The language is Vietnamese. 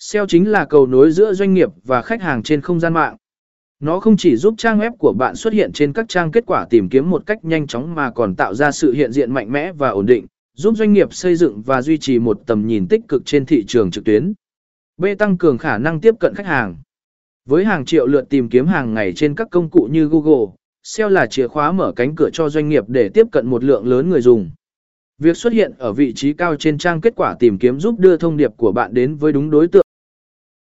SEO chính là cầu nối giữa doanh nghiệp và khách hàng trên không gian mạng. Nó không chỉ giúp trang web của bạn xuất hiện trên các trang kết quả tìm kiếm một cách nhanh chóng mà còn tạo ra sự hiện diện mạnh mẽ và ổn định, giúp doanh nghiệp xây dựng và duy trì một tầm nhìn tích cực trên thị trường trực tuyến. B. Tăng cường khả năng tiếp cận khách hàng. Với hàng triệu lượt tìm kiếm hàng ngày trên các công cụ như Google, SEO là chìa khóa mở cánh cửa cho doanh nghiệp để tiếp cận một lượng lớn người dùng. Việc xuất hiện ở vị trí cao trên trang kết quả tìm kiếm giúp đưa thông điệp của bạn đến với đúng đối tượng.